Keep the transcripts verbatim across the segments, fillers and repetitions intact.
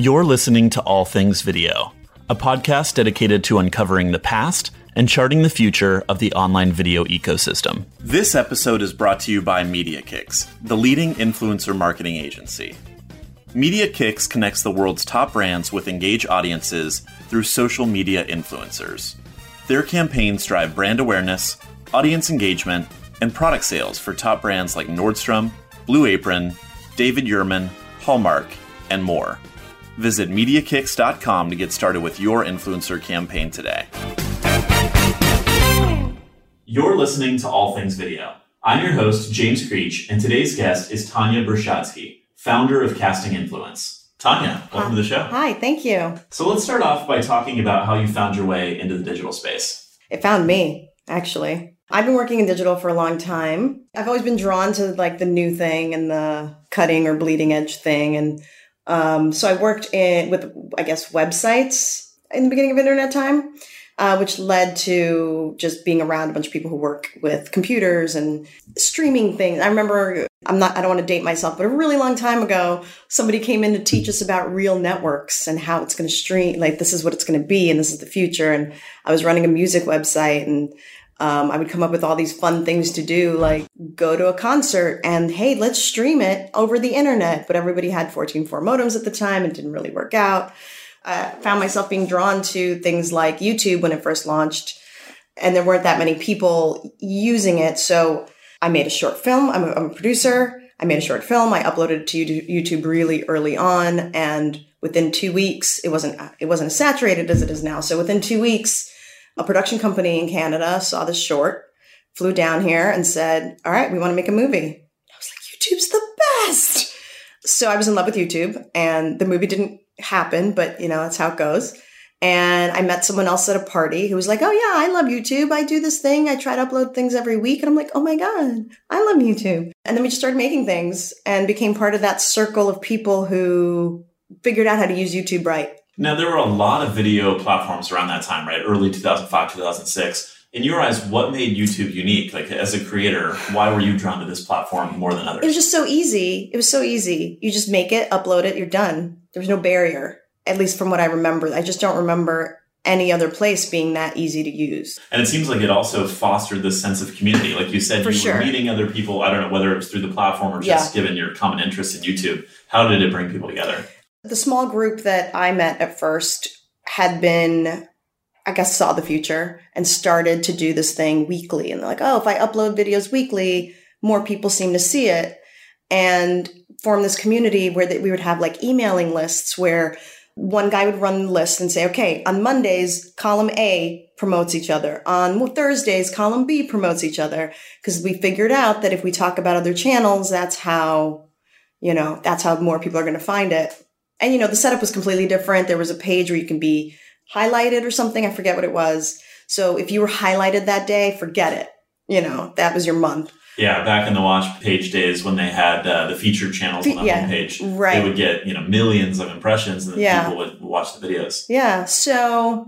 You're listening to All Things Video, a podcast dedicated to uncovering the past and charting the future of the online video ecosystem. This episode is brought to you by MediaKicks, the leading influencer marketing agency. MediaKicks connects the world's top brands with engaged audiences through social media influencers. Their campaigns drive brand awareness, audience engagement, and product sales for top brands like Nordstrom, Blue Apron, David Yurman, Hallmark, and more. Visit MediaKicks dot com to get started with your influencer campaign today. You're listening to All Things Video. I'm your host, James Creech, and today's guest is Tanya Braschadsky, founder of Casting Influence. Tanya, welcome Hi. to the show. Hi, thank you. So let's start off by talking about how you found your way into the digital space. It found me, actually. I've been working in digital for a long time. I've always been drawn to like the new thing and the cutting or bleeding edge thing. And um, so I worked in with, I guess, websites in the beginning of internet time, uh, which led to just being around a bunch of people who work with computers and streaming things. I remember, I'm not, I don't want to date myself, but a really long time ago, somebody came in to teach us about Real Networks and how it's going to stream, like this is what it's going to be and this is the future. And I was running a music website and Um, I would come up with all these fun things to do, like go to a concert and, hey, let's stream it over the internet. But everybody had fourteen four modems at the time. It didn't really work out. I found myself being drawn to things like YouTube when it first launched. And there weren't that many people using it. So I made a short film. I'm a, I'm a producer. I made a short film. I uploaded it to YouTube really early on. And within two weeks, it wasn't it wasn't as saturated as it is now. So within two weeks... a production company in Canada saw this short, flew down here and said, all right, we want to make a movie. I was like, YouTube's the best. So I was in love with YouTube and the movie didn't happen, but you know, that's how it goes. And I met someone else at a party who was like, oh yeah, I love YouTube. I do this thing. I try to upload things every week. And I'm like, oh my God, I love YouTube. And then we just started making things and became part of that circle of people who figured out how to use YouTube right. Now, there were a lot of video platforms around that time, right? Early two thousand five, two thousand six. In your eyes, what made YouTube unique? Like, as a creator, why were you drawn to this platform more than others? It was just so easy. It was so easy. You just make it, upload it, you're done. There was no barrier, at least from what I remember. I just don't remember any other place being that easy to use. And it seems like it also fostered this sense of community. Like you said, For you sure. were meeting other people. I don't know whether it was through the platform or just yeah. given your common interest in YouTube. How did it bring people together? The small group that I met at first had been, I guess, saw the future and started to do this thing weekly. And they're like, oh, if I upload videos weekly, more people seem to see it, and form this community where that we would have like emailing lists where one guy would run the list and say, okay, on Mondays, column A promotes each other. On Thursdays, column B promotes each other. Because we figured out that if we talk about other channels, that's how, you know, that's how more people are going to find it. And, you know, the setup was completely different. There was a page where you can be highlighted or something. I forget what it was. So if you were highlighted that day, forget it. You know, that was your month. Yeah, back in the watch page days when they had uh, the featured channels on the yeah, homepage, right. They would get, you know, millions of impressions and then yeah. people would watch the videos. Yeah. So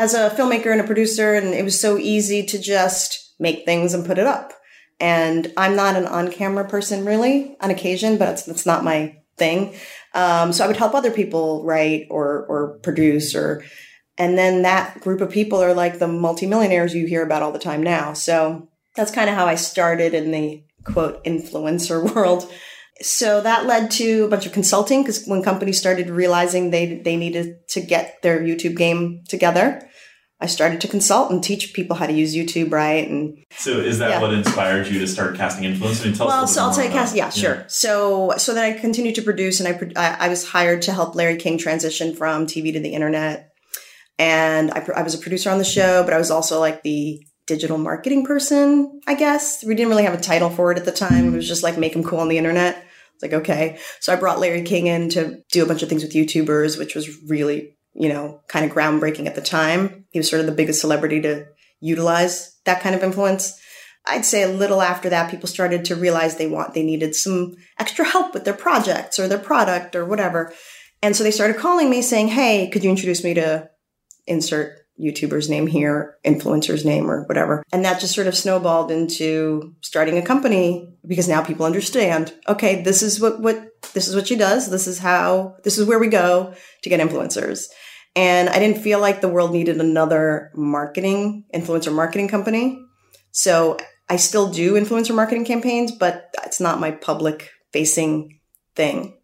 as a filmmaker and a producer, and it was so easy to just make things and put it up. And I'm not an on-camera person really on occasion, but it's, it's not my thing. Um, so I would help other people write or, or produce or, and then that group of people are like the multimillionaires you hear about all the time now. So that's kind of how I started in the quote influencer world. So that led to a bunch of consulting because when companies started realizing they, they needed to get their YouTube game together, I started to consult and teach people how to use YouTube, right? And so is that yeah. what inspired you to start Casting Influence? I mean, tell well, us so I'll tell cast, yeah, yeah, sure. So, so then I continued to produce, and I, I was hired to help Larry King transition from T V to the internet. And I, I was a producer on the show, but I was also like the digital marketing person, I guess. We didn't really have a title for it at the time. It was just like, make them cool on the internet. It's like, okay. So I brought Larry King in to do a bunch of things with YouTubers, which was really, you know, kind of groundbreaking at the time. He was sort of the biggest celebrity to utilize that kind of influence. I'd say a little after that, people started to realize they want, they needed some extra help with their projects or their product or whatever. And so they started calling me saying, hey, could you introduce me to insert YouTuber's name here, influencer's name or whatever. And that just sort of snowballed into starting a company because now people understand, okay, this is what, what, this is what she does. This is how, this is where we go to get influencers. And I didn't feel like the world needed another marketing, influencer marketing company. So I still do influencer marketing campaigns, but it's not my public facing thing.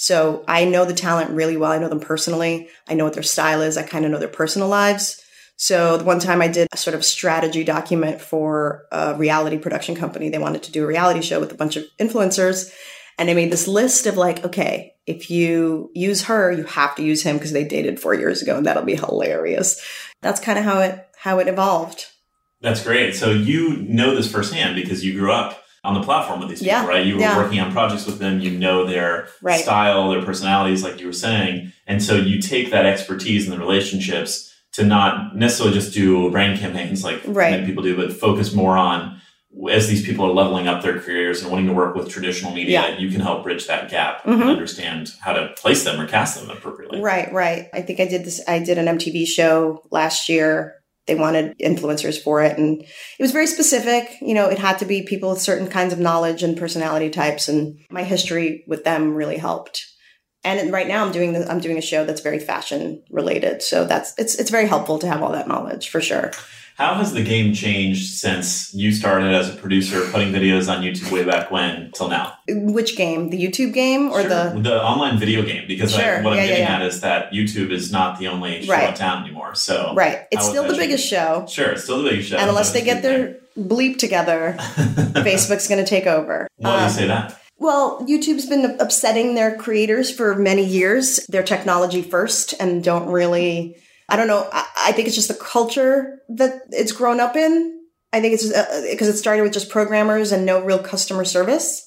So I know the talent really well. I know them personally. I know what their style is. I kind of know their personal lives. So the one time I did a sort of strategy document for a reality production company. They wanted to do a reality show with a bunch of influencers. And I made this list of like, okay, if you use her, you have to use him because they dated four years ago and that'll be hilarious. That's kind of how it, how it evolved. That's great. So you know this firsthand because you grew up on the platform with these people, yeah, right? You were yeah. working on projects with them. You know their right. style, their personalities, like you were saying. And so you take that expertise and the relationships to not necessarily just do brand campaigns like right. many people do, but focus more on, as these people are leveling up their careers and wanting to work with traditional media, yeah. you can help bridge that gap mm-hmm. and understand how to place them or cast them appropriately. Right, right. I think I did this. I did an M T V show last year. They wanted influencers for it. And it was very specific. You know, it had to be people with certain kinds of knowledge and personality types. And my history with them really helped. And right now I'm doing the, I'm doing a show that's very fashion related. So that's it's it's very helpful to have all that knowledge for sure. How has the game changed since you started as a producer putting videos on YouTube way back when till now? Which game? The YouTube game or sure. the... The online video game. Because sure. I, what yeah, I'm getting yeah, yeah. at is that YouTube is not the only show right. in town anymore. So right. It's still the biggest show. Sure. It's still the biggest show. And unless they get their bleep together, Facebook's going to take over. Why um, do you say that? Well, YouTube's been upsetting their creators for many years. They're technology first and don't really... I don't know. I think it's just the culture that it's grown up in. I think it's because uh, it started with just programmers and no real customer service.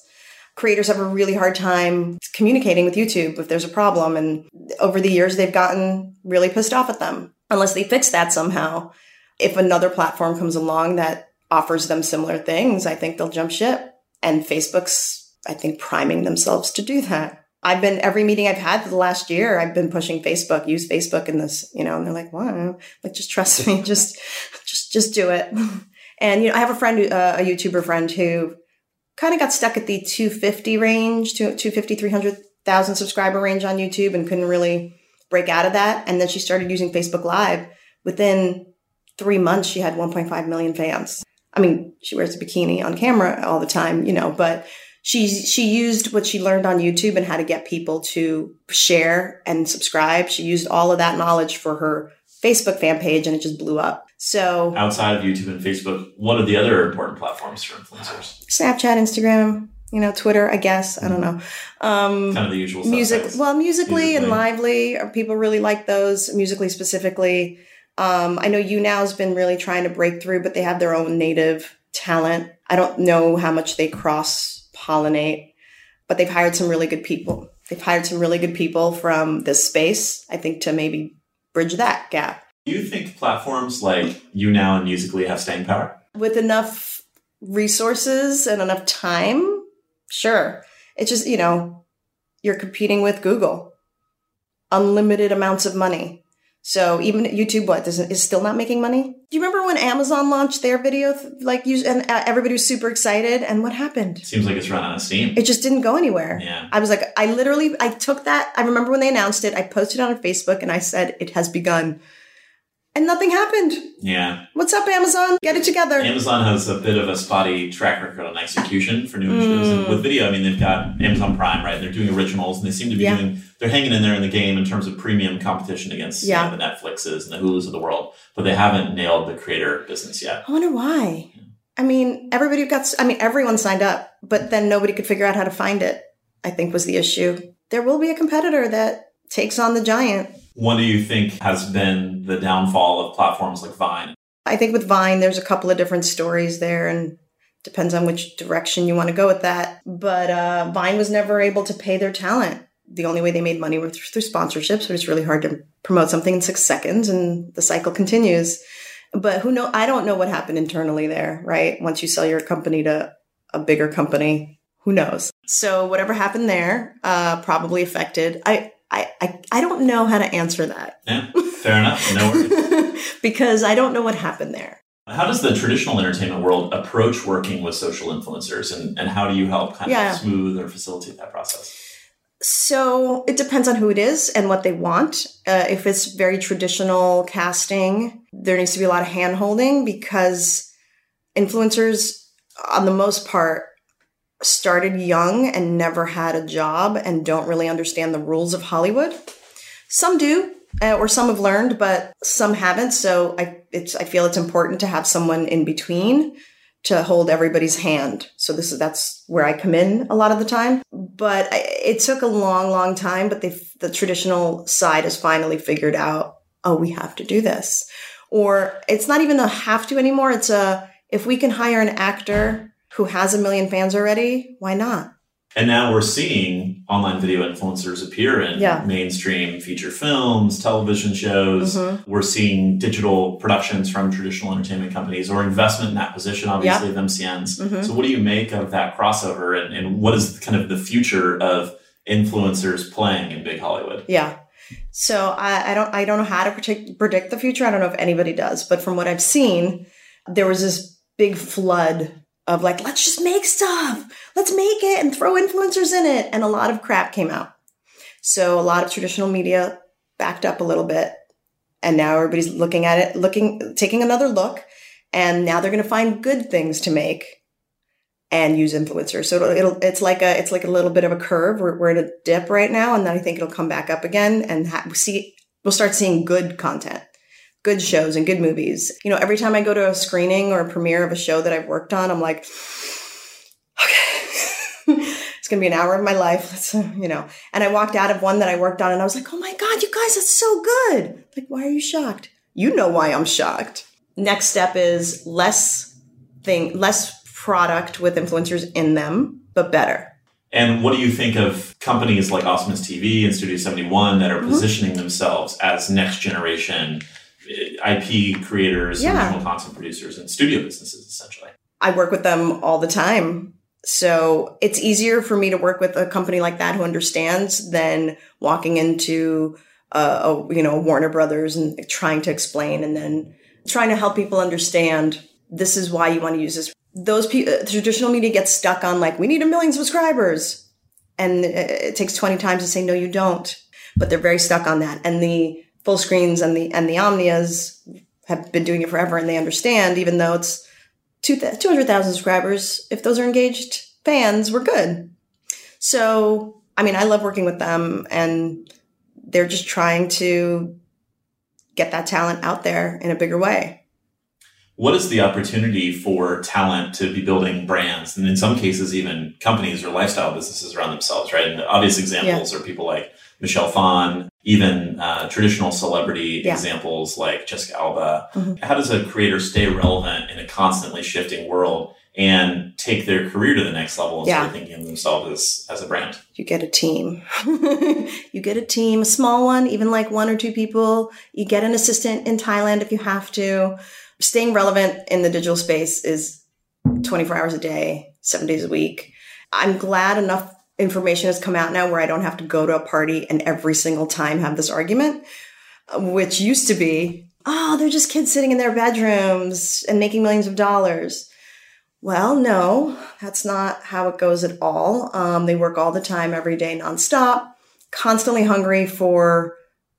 Creators have a really hard time communicating with YouTube if there's a problem. And over the years, they've gotten really pissed off at them unless they fix that somehow. If another platform comes along that offers them similar things, I think they'll jump ship. And Facebook's, I think, priming themselves to do that. I've been, every meeting I've had for the last year, I've been pushing Facebook, use Facebook in this, you know, and they're like, wow, like, just trust me, just, just, just do it. And, you know, I have a friend, uh, a YouTuber friend who kind of got stuck at the two fifty range, two fifty, three hundred thousand subscriber range on YouTube and couldn't really break out of that. And then she started using Facebook Live. Within three months, she had one point five million fans. I mean, she wears a bikini on camera all the time, you know, but She she used what she learned on YouTube and how to get people to share and subscribe. She used all of that knowledge for her Facebook fan page and it just blew up. So outside of YouTube and Facebook, what are the other important platforms for influencers? Snapchat, Instagram, you know, Twitter, I guess. Mm-hmm. I don't know. Um, kind of the usual stuff. Music, well, Musical.ly and Lively. People really like those, Musical.ly specifically. Um, I know You Now has been really trying to break through, but they have their own native talent. I don't know how much they cross pollinate, but they've hired some really good people. They've hired some really good people from this space, I think, to maybe bridge that gap. Do you think platforms like You Now and Musical.ly have staying power? With enough resources and enough time, sure. It's just, you know, you're competing with Google. Unlimited amounts of money. So even YouTube, what, doesn't, is still not making money? Do you remember when Amazon launched their video, like, and everybody was super excited? And what happened? Seems like it's run out of steam. It just didn't go anywhere. Yeah. I was like, I literally, I took that. I remember when they announced it, I posted it on Facebook and I said, it has begun. And nothing happened. Yeah. What's up, Amazon? Get it together. Amazon has a bit of a spotty track record on execution for new mm. initiatives. And with video, I mean, they've got Amazon Prime, right? They're doing originals and they seem to be yeah. doing, they're hanging in there in the game in terms of premium competition against yeah. you know, the Netflixes and the Hulus of the world. But they haven't nailed the creator business yet. I wonder why. Yeah. I mean, everybody got, I mean, everyone signed up, but then nobody could figure out how to find it, I think was the issue. There will be a competitor that takes on the giant. What do you think has been the downfall of platforms like Vine? I think with Vine, there's a couple of different stories there and depends on which direction you want to go with that. But uh, Vine was never able to pay their talent. The only way they made money was through sponsorships, but it's really hard to promote something in six seconds and the cycle continues. But who know? I don't know what happened internally there, right? Once you sell your company to a bigger company, who knows? So whatever happened there uh, probably affected... I. I, I, I don't know how to answer that. Yeah, fair enough. No worries. because I don't know what happened there. How does the traditional entertainment world approach working with social influencers, and, and how do you help kind yeah. of smooth or facilitate that process? So it depends on who it is and what they want. Uh, if it's very traditional casting, there needs to be a lot of hand-holding because influencers, on the most part, started young and never had a job and don't really understand the rules of Hollywood. Some do, uh, or some have learned, but some haven't. So I, it's, I feel it's important to have someone in between to hold everybody's hand. So this is, that's where I come in a lot of the time, but I, it took a long, long time, but they, the traditional side has finally figured out, oh, we have to do this. Or it's not even a have to anymore. It's a, if we can hire an actor who has a million fans already, why not? And now we're seeing online video influencers appear in yeah. mainstream feature films, television shows. Mm-hmm. We're seeing digital productions from traditional entertainment companies or investment in acquisition, obviously, yeah. of M C Ns. Mm-hmm. So what do you make of that crossover, and, and what is kind of the future of influencers playing in big Hollywood? Yeah. So I, I don't I don't know how to predict, predict the future. I don't know if anybody does. But from what I've seen, there was this big flood of like, let's just make stuff. Let's make it and throw influencers in it. And a lot of crap came out. So a lot of traditional media backed up a little bit. And now everybody's looking at it, looking, taking another look. And now they're going to find good things to make and use influencers. So it'll, it'll, it's like a, it's like a little bit of a curve. We're, we're at a dip right now. And then I think it'll come back up again and ha- see, we'll start seeing good content, good shows and good movies. You know, every time I go to a screening or a premiere of a show that I've worked on, I'm like, okay, it's going to be an hour of my life. Let's, you know, and I walked out of one that I worked on and I was like, oh my God, you guys, that's so good. Like, why are you shocked? You know why I'm shocked. Next step is less thing, less product with influencers in them, but better. And what do you think of companies like Awesomeness T V and Studio seventy-one that are mm-hmm. positioning themselves as next generation I P creators, yeah. original content producers, and studio businesses, essentially? I work with them all the time. So it's easier for me to work with a company like that who understands than walking into uh, a, you know, Warner Brothers and trying to explain and then trying to help people understand this is why you want to use this. Those pe- uh, traditional media gets stuck on like, we need a million subscribers. And it takes twenty times to say, no, you don't. But they're very stuck on that. And the Fullscreens and the and the Omnias have been doing it forever, and they understand, even though it's two hundred thousand subscribers, if those are engaged fans, we're good. So, I mean, I love working with them, and they're just trying to get that talent out there in a bigger way. What is the opportunity for talent to be building brands, and in some cases, even companies or lifestyle businesses around themselves, right? And the obvious examples yeah. are people like Michelle Phan, even uh, traditional celebrity yeah. examples like Jessica Alba. Mm-hmm. How does a creator stay relevant in a constantly shifting world and take their career to the next level instead yeah. of thinking of themselves as, as a brand? You get a team. You get a team, a small one, even like one or two people. You get an assistant in Thailand if you have to. Staying relevant in the digital space is twenty-four hours a day, seven days a week. I'm glad enough information has come out now where I don't have to go to a party and every single time have this argument, which used to be, oh, they're just kids sitting in their bedrooms and making millions of dollars. Well, no, that's not how it goes at all. Um, they work all the time, every day, nonstop, constantly hungry for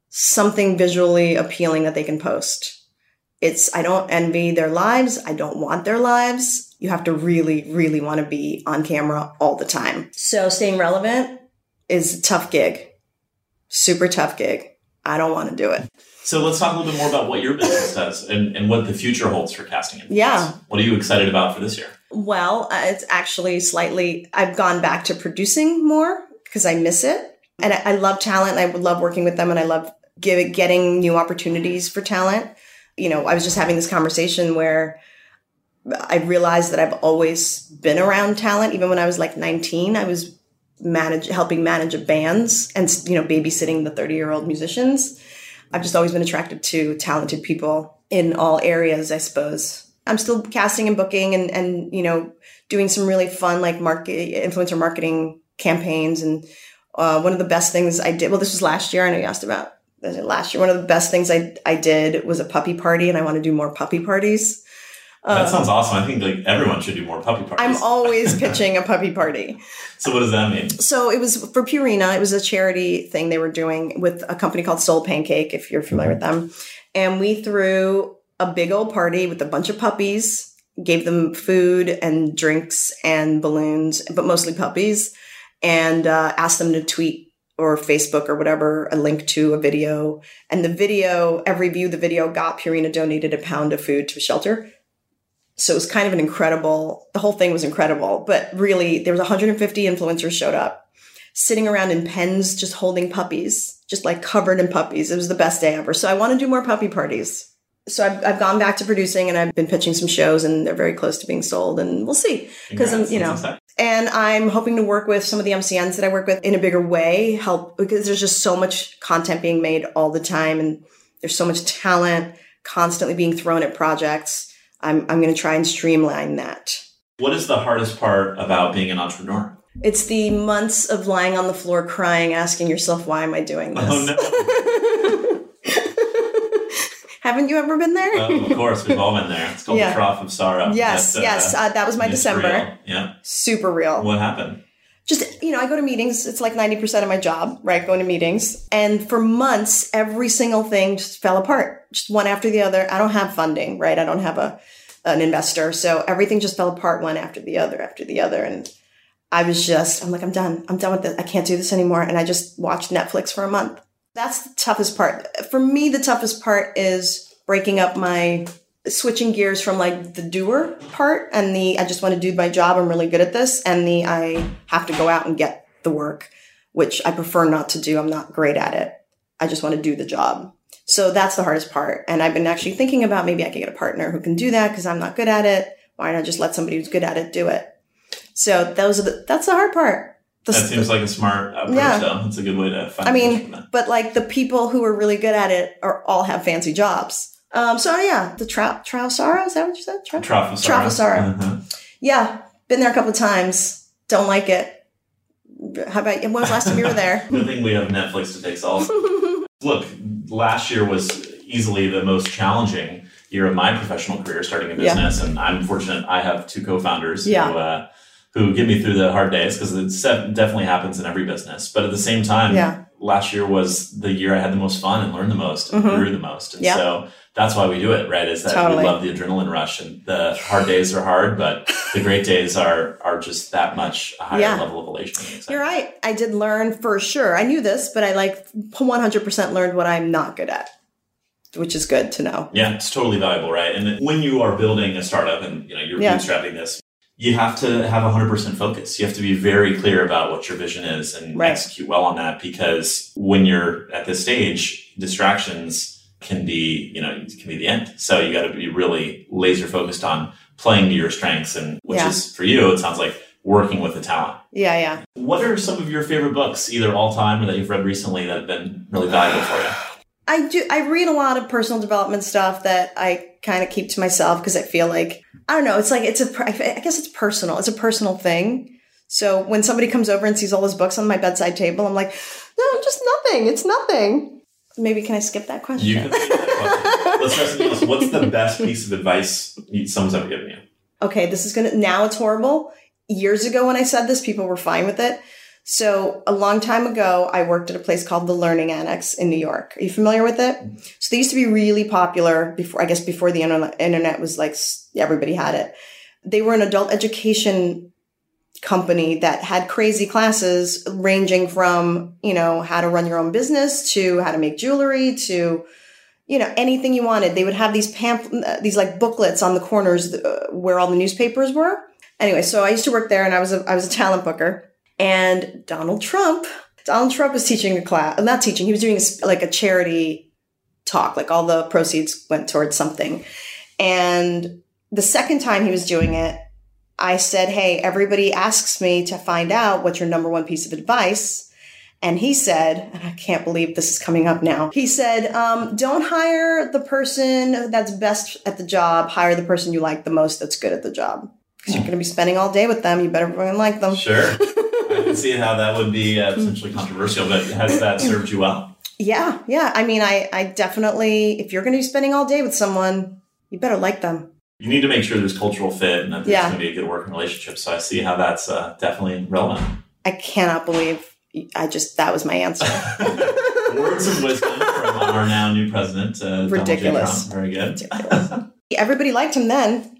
something visually appealing that they can post. It's, I don't envy their lives. I don't want their lives. You have to really, really want to be on camera all the time. So staying relevant is a tough gig, super tough gig. I don't want to do it. So let's talk a little bit more about what your business does and, and what the future holds for Casting Influence. Yeah. What are you excited about for this year? Well, uh, it's actually slightly, I've gone back to producing more because I miss it. And I, I love talent. I love working with them, and I love give, getting new opportunities for talent. You know, I was just having this conversation where I realized that I've always been around talent. Even when I was like nineteen, I was manage, helping manage bands and, you know, babysitting the thirty-year-old musicians. I've just always been attracted to talented people in all areas, I suppose. I'm still casting and booking and, and you know, doing some really fun, like, market, influencer marketing campaigns. And uh, one of the best things I did, well, this was last year, I know you asked about last year, one of the best things I, I did was a puppy party, and I want to do more puppy parties. Um, that sounds awesome. I think like everyone should do more puppy parties. I'm always pitching a puppy party. So what does that mean? So it was for Purina. It was a charity thing they were doing with a company called Soul Pancake, if you're familiar with them. And we threw a big old party with a bunch of puppies, gave them food and drinks and balloons, but mostly puppies, and uh, asked them to tweet or Facebook or whatever, a link to a video. And the video, every view the video got, Purina donated a pound of food to a shelter. So it was kind of an incredible, the whole thing was incredible, but really there was one hundred fifty influencers showed up sitting around in pens, just holding puppies, just like covered in puppies. It was the best day ever. So I want to do more puppy parties. So I've, I've gone back to producing, and I've been pitching some shows, and they're very close to being sold, and we'll see. Because I'm, you know, and I'm hoping to work with some of the M C Ns that I work with in a bigger way, help, because there's just so much content being made all the time, and there's so much talent constantly being thrown at projects. I'm I'm going to try and streamline that. What is the hardest part about being an entrepreneur? It's the months of lying on the floor, crying, asking yourself, why am I doing this? Oh, no. Haven't you ever been there? Um, of course. We've all been there. It's called yeah. the trough of sorrow. Yes, uh, yes. Uh, that was my December. Real. Yeah. Super real. What happened? Just, you know, I go to meetings. It's like ninety percent of my job, right? Going to meetings. And for months, every single thing just fell apart. Just one after the other. I don't have funding, right? I don't have a an investor. So everything just fell apart one after the other, after the other. And I was just, I'm like, I'm done. I'm done with this. I can't do this anymore. And I just watched Netflix for a month. That's the toughest part. For me, the toughest part is breaking up my, switching gears from like the doer part and the, I just want to do my job. I'm really good at this. And the, I have to go out and get the work, which I prefer not to do. I'm not great at it. I just want to do the job. So that's the hardest part. And I've been actually thinking about maybe I could get a partner who can do that because I'm not good at it. Why not just let somebody who's good at it do it? So those are the, that's the hard part. The, that seems like a smart approach, yeah. though. It's a good way to find I mean, but like the people who are really good at it are all have fancy jobs. Um, so yeah, the trough of sorrow, is that what you said? Trough of sorrow. Trough of sorrow. Mm-hmm. Yeah. Been there a couple of times. Don't like it. How about, when was the last time you were there? Good thing we have Netflix to take solve. Look, last year was easily the most challenging year of my professional career starting a business. Yeah. And I'm fortunate I have two co-founders yeah. who, uh, who get me through the hard days because it definitely happens in every business. But at the same time, yeah. last year was the year I had the most fun and learned the most and mm-hmm. grew the most. And yeah. so that's why we do it, right? Is that totally. We love the adrenaline rush, and the hard days are hard, but the great days are are just that much higher yeah. level of elation. You're right. I did learn for sure. I knew this, but I like one hundred percent learned what I'm not good at, which is good to know. Yeah, it's totally valuable, right? And when you are building a startup and you know you're yeah. bootstrapping this, you have to have one hundred percent focus. You have to be very clear about what your vision is and right. execute well on that, because when you're at this stage, distractions can be, you know, it can be the end. So you got to be really laser focused on playing to your strengths, and which yeah. is for you, it sounds like working with the talent. Yeah, yeah. What are some of your favorite books, either all time or that you've read recently, that have been really valuable for you? I do. I read a lot of personal development stuff that I kind of keep to myself because I feel like, I don't know, it's like, it's a, I guess it's personal. It's a personal thing. So when somebody comes over and sees all those books on my bedside table, I'm like, no, just nothing. It's nothing. Maybe can I skip that question? You can skip that question. Let's ask, what's the best piece of advice someone's ever given you? Okay, this is going to, now it's horrible. Years ago when I said this, people were fine with it. So a long time ago, I worked at a place called the Learning Annex in New York. Are you familiar with it? So they used to be really popular before, I guess before the internet was like, everybody had it. They were an adult education company that had crazy classes ranging from, you know, how to run your own business to how to make jewelry to, you know, anything you wanted. They would have these pamphlets, these like booklets on the corners where all the newspapers were. Anyway, so I used to work there, and I was a, I was a talent booker, and Donald Trump, Donald Trump was teaching a class, not teaching, he was doing a, like a charity talk, like all the proceeds went towards something. And the second time he was doing it, I said, hey, everybody asks me to find out what's your number one piece of advice. And he said, and I can't believe this is coming up now. He said, um, don't hire the person that's best at the job. Hire the person you like the most that's good at the job. Because you're going to be spending all day with them. You better really like them. Sure. I can see how that would be uh, potentially controversial, but has that served you well? Yeah. Yeah. I mean, I, I definitely, if you're going to be spending all day with someone, you better like them. You need to make sure there's cultural fit and that there's yeah. going to be a good working relationship. So I see how that's uh, definitely relevant. I cannot believe I just, that was my answer. Words of wisdom from our now new president. Uh, Ridiculous. Very good. Ridiculous. Everybody liked him then.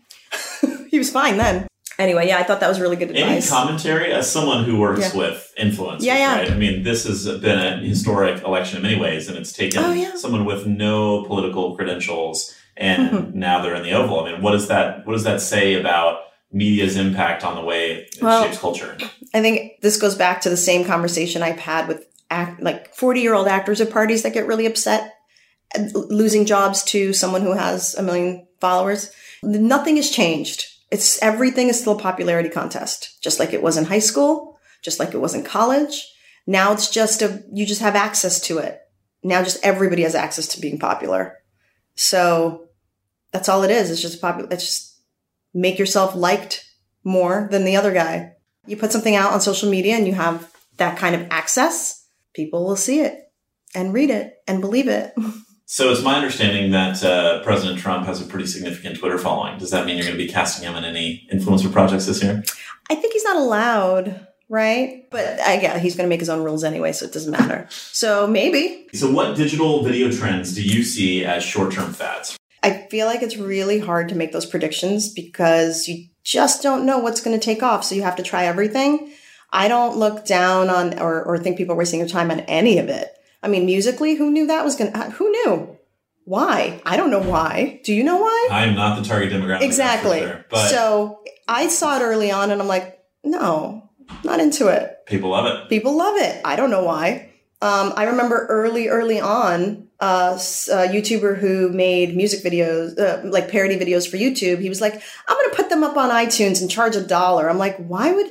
He was fine then. Anyway, yeah, I thought that was really good advice. Any commentary as someone who works yeah. with influencers, yeah, yeah. right? I mean, this has been a historic election in many ways, and it's taken oh, yeah. someone with no political credentials, and mm-hmm. now they're in the Oval. I mean, what does that what does that say about media's impact on the way it well, shapes culture? I think this goes back to the same conversation I've had with act, like forty-year-old actors at parties that get really upset at losing jobs to someone who has a million followers. Nothing has changed. It's everything is still a popularity contest, just like it was in high school, just like it was in college. Now it's just a, you just have access to it. Now just everybody has access to being popular. So that's all it is. It's just popular. It's just make yourself liked more than the other guy. You put something out on social media and you have that kind of access. People will see it and read it and believe it. So it's my understanding that uh, President Trump has a pretty significant Twitter following. Does that mean you're going to be casting him in any influencer projects this year? I think he's not allowed, right? But I, yeah, he's going to make his own rules anyway, so it doesn't matter. So maybe. So what digital video trends do you see as short-term fads? I feel like it's really hard to make those predictions because you just don't know what's going to take off. So you have to try everything. I don't look down on or, or think people are wasting their time on any of it. I mean, musically, who knew that was going to, who knew? Why? I don't know why. Do you know why? I'm not the target demographic. Exactly. Sure, but so I saw it early on and I'm like, no, not into it. People love it. People love it. I don't know why. Um, I remember early, early on, uh, a YouTuber who made music videos, uh, like parody videos for YouTube. He was like, I'm going to put them up on iTunes and charge a dollar. I'm like, why would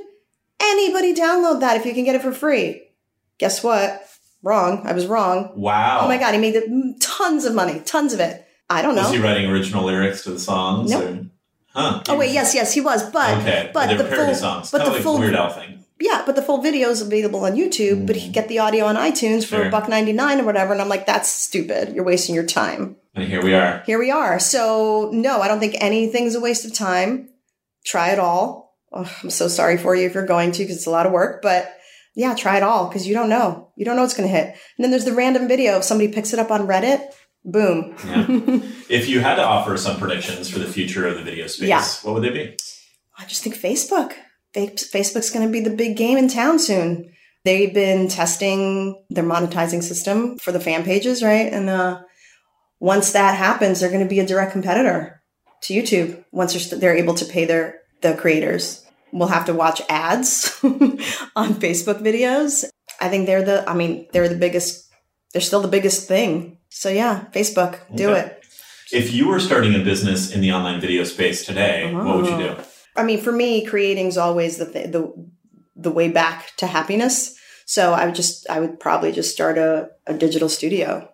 anybody download that if you can get it for free? Guess what? Wrong. I was wrong. Wow. Oh my God. He made the, tons of money. Tons of it. I don't know. Was he writing original lyrics to the songs? No. Nope. Huh. Oh wait. Yes. Yes. He was. But okay. But they were the parody full, songs. But the like full Weird Al thing. Yeah. But the full video is available on YouTube. Mm. But he get the audio on iTunes for a buck ninety nine or whatever. And I'm like, that's stupid. You're wasting your time. And here we are. Here we are. So no, I don't think anything's a waste of time. Try it all. Oh, I'm so sorry for you if you're going to because it's a lot of work, but. Yeah, try it all because you don't know. You don't know what's going to hit. And then there's the random video. If somebody picks it up on Reddit, boom. Yeah. If you had to offer some predictions for the future of the video space, yeah. what would they be? I just think Facebook. Facebook's going to be the big game in town soon. They've been testing their monetizing system for the fan pages, right? And uh, once that happens, they're going to be a direct competitor to YouTube once they're, st- they're able to pay their the creators. We'll have to watch ads on Facebook videos. I think they're the, I mean, they're the biggest, they're still the biggest thing. So yeah, Facebook, do okay. it. If you were starting a business in the online video space today, oh. what would you do? I mean, for me, creating's always the, th- the the way back to happiness. So I would just, I would probably just start a, a digital studio.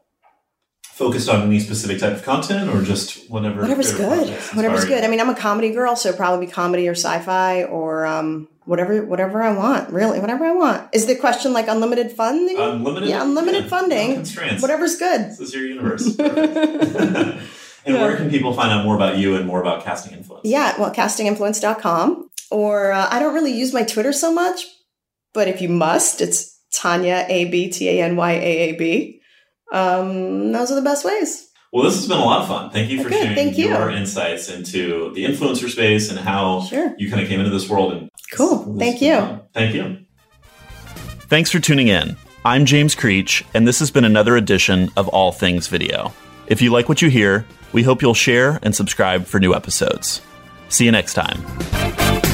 Focused on any specific type of content or just whatever? Whatever's good. Whatever's good. I mean, I'm a comedy girl, so probably comedy or sci-fi or um, whatever whatever I want, really. Whatever I want. Is the question like unlimited funding? Unlimited. Yeah, unlimited yeah, funding. No constraints. Whatever's good. This is your universe. And yeah. where can people find out more about you and more about Casting Influence? Yeah, well, casting influence dot com. Or uh, I don't really use my Twitter so much, but if you must, it's Tanya, A B, T A N Y A A B. Um, those are the best ways. Well, this has been a lot of fun. Thank you for okay, sharing you. your insights into the influencer space and how sure. you kind of came into this world. And cool. Thank you. Fun. Thank you. Thanks for tuning in. I'm James Creech, and this has been another edition of All Things Video. If you like what you hear, we hope you'll share and subscribe for new episodes. See you next time.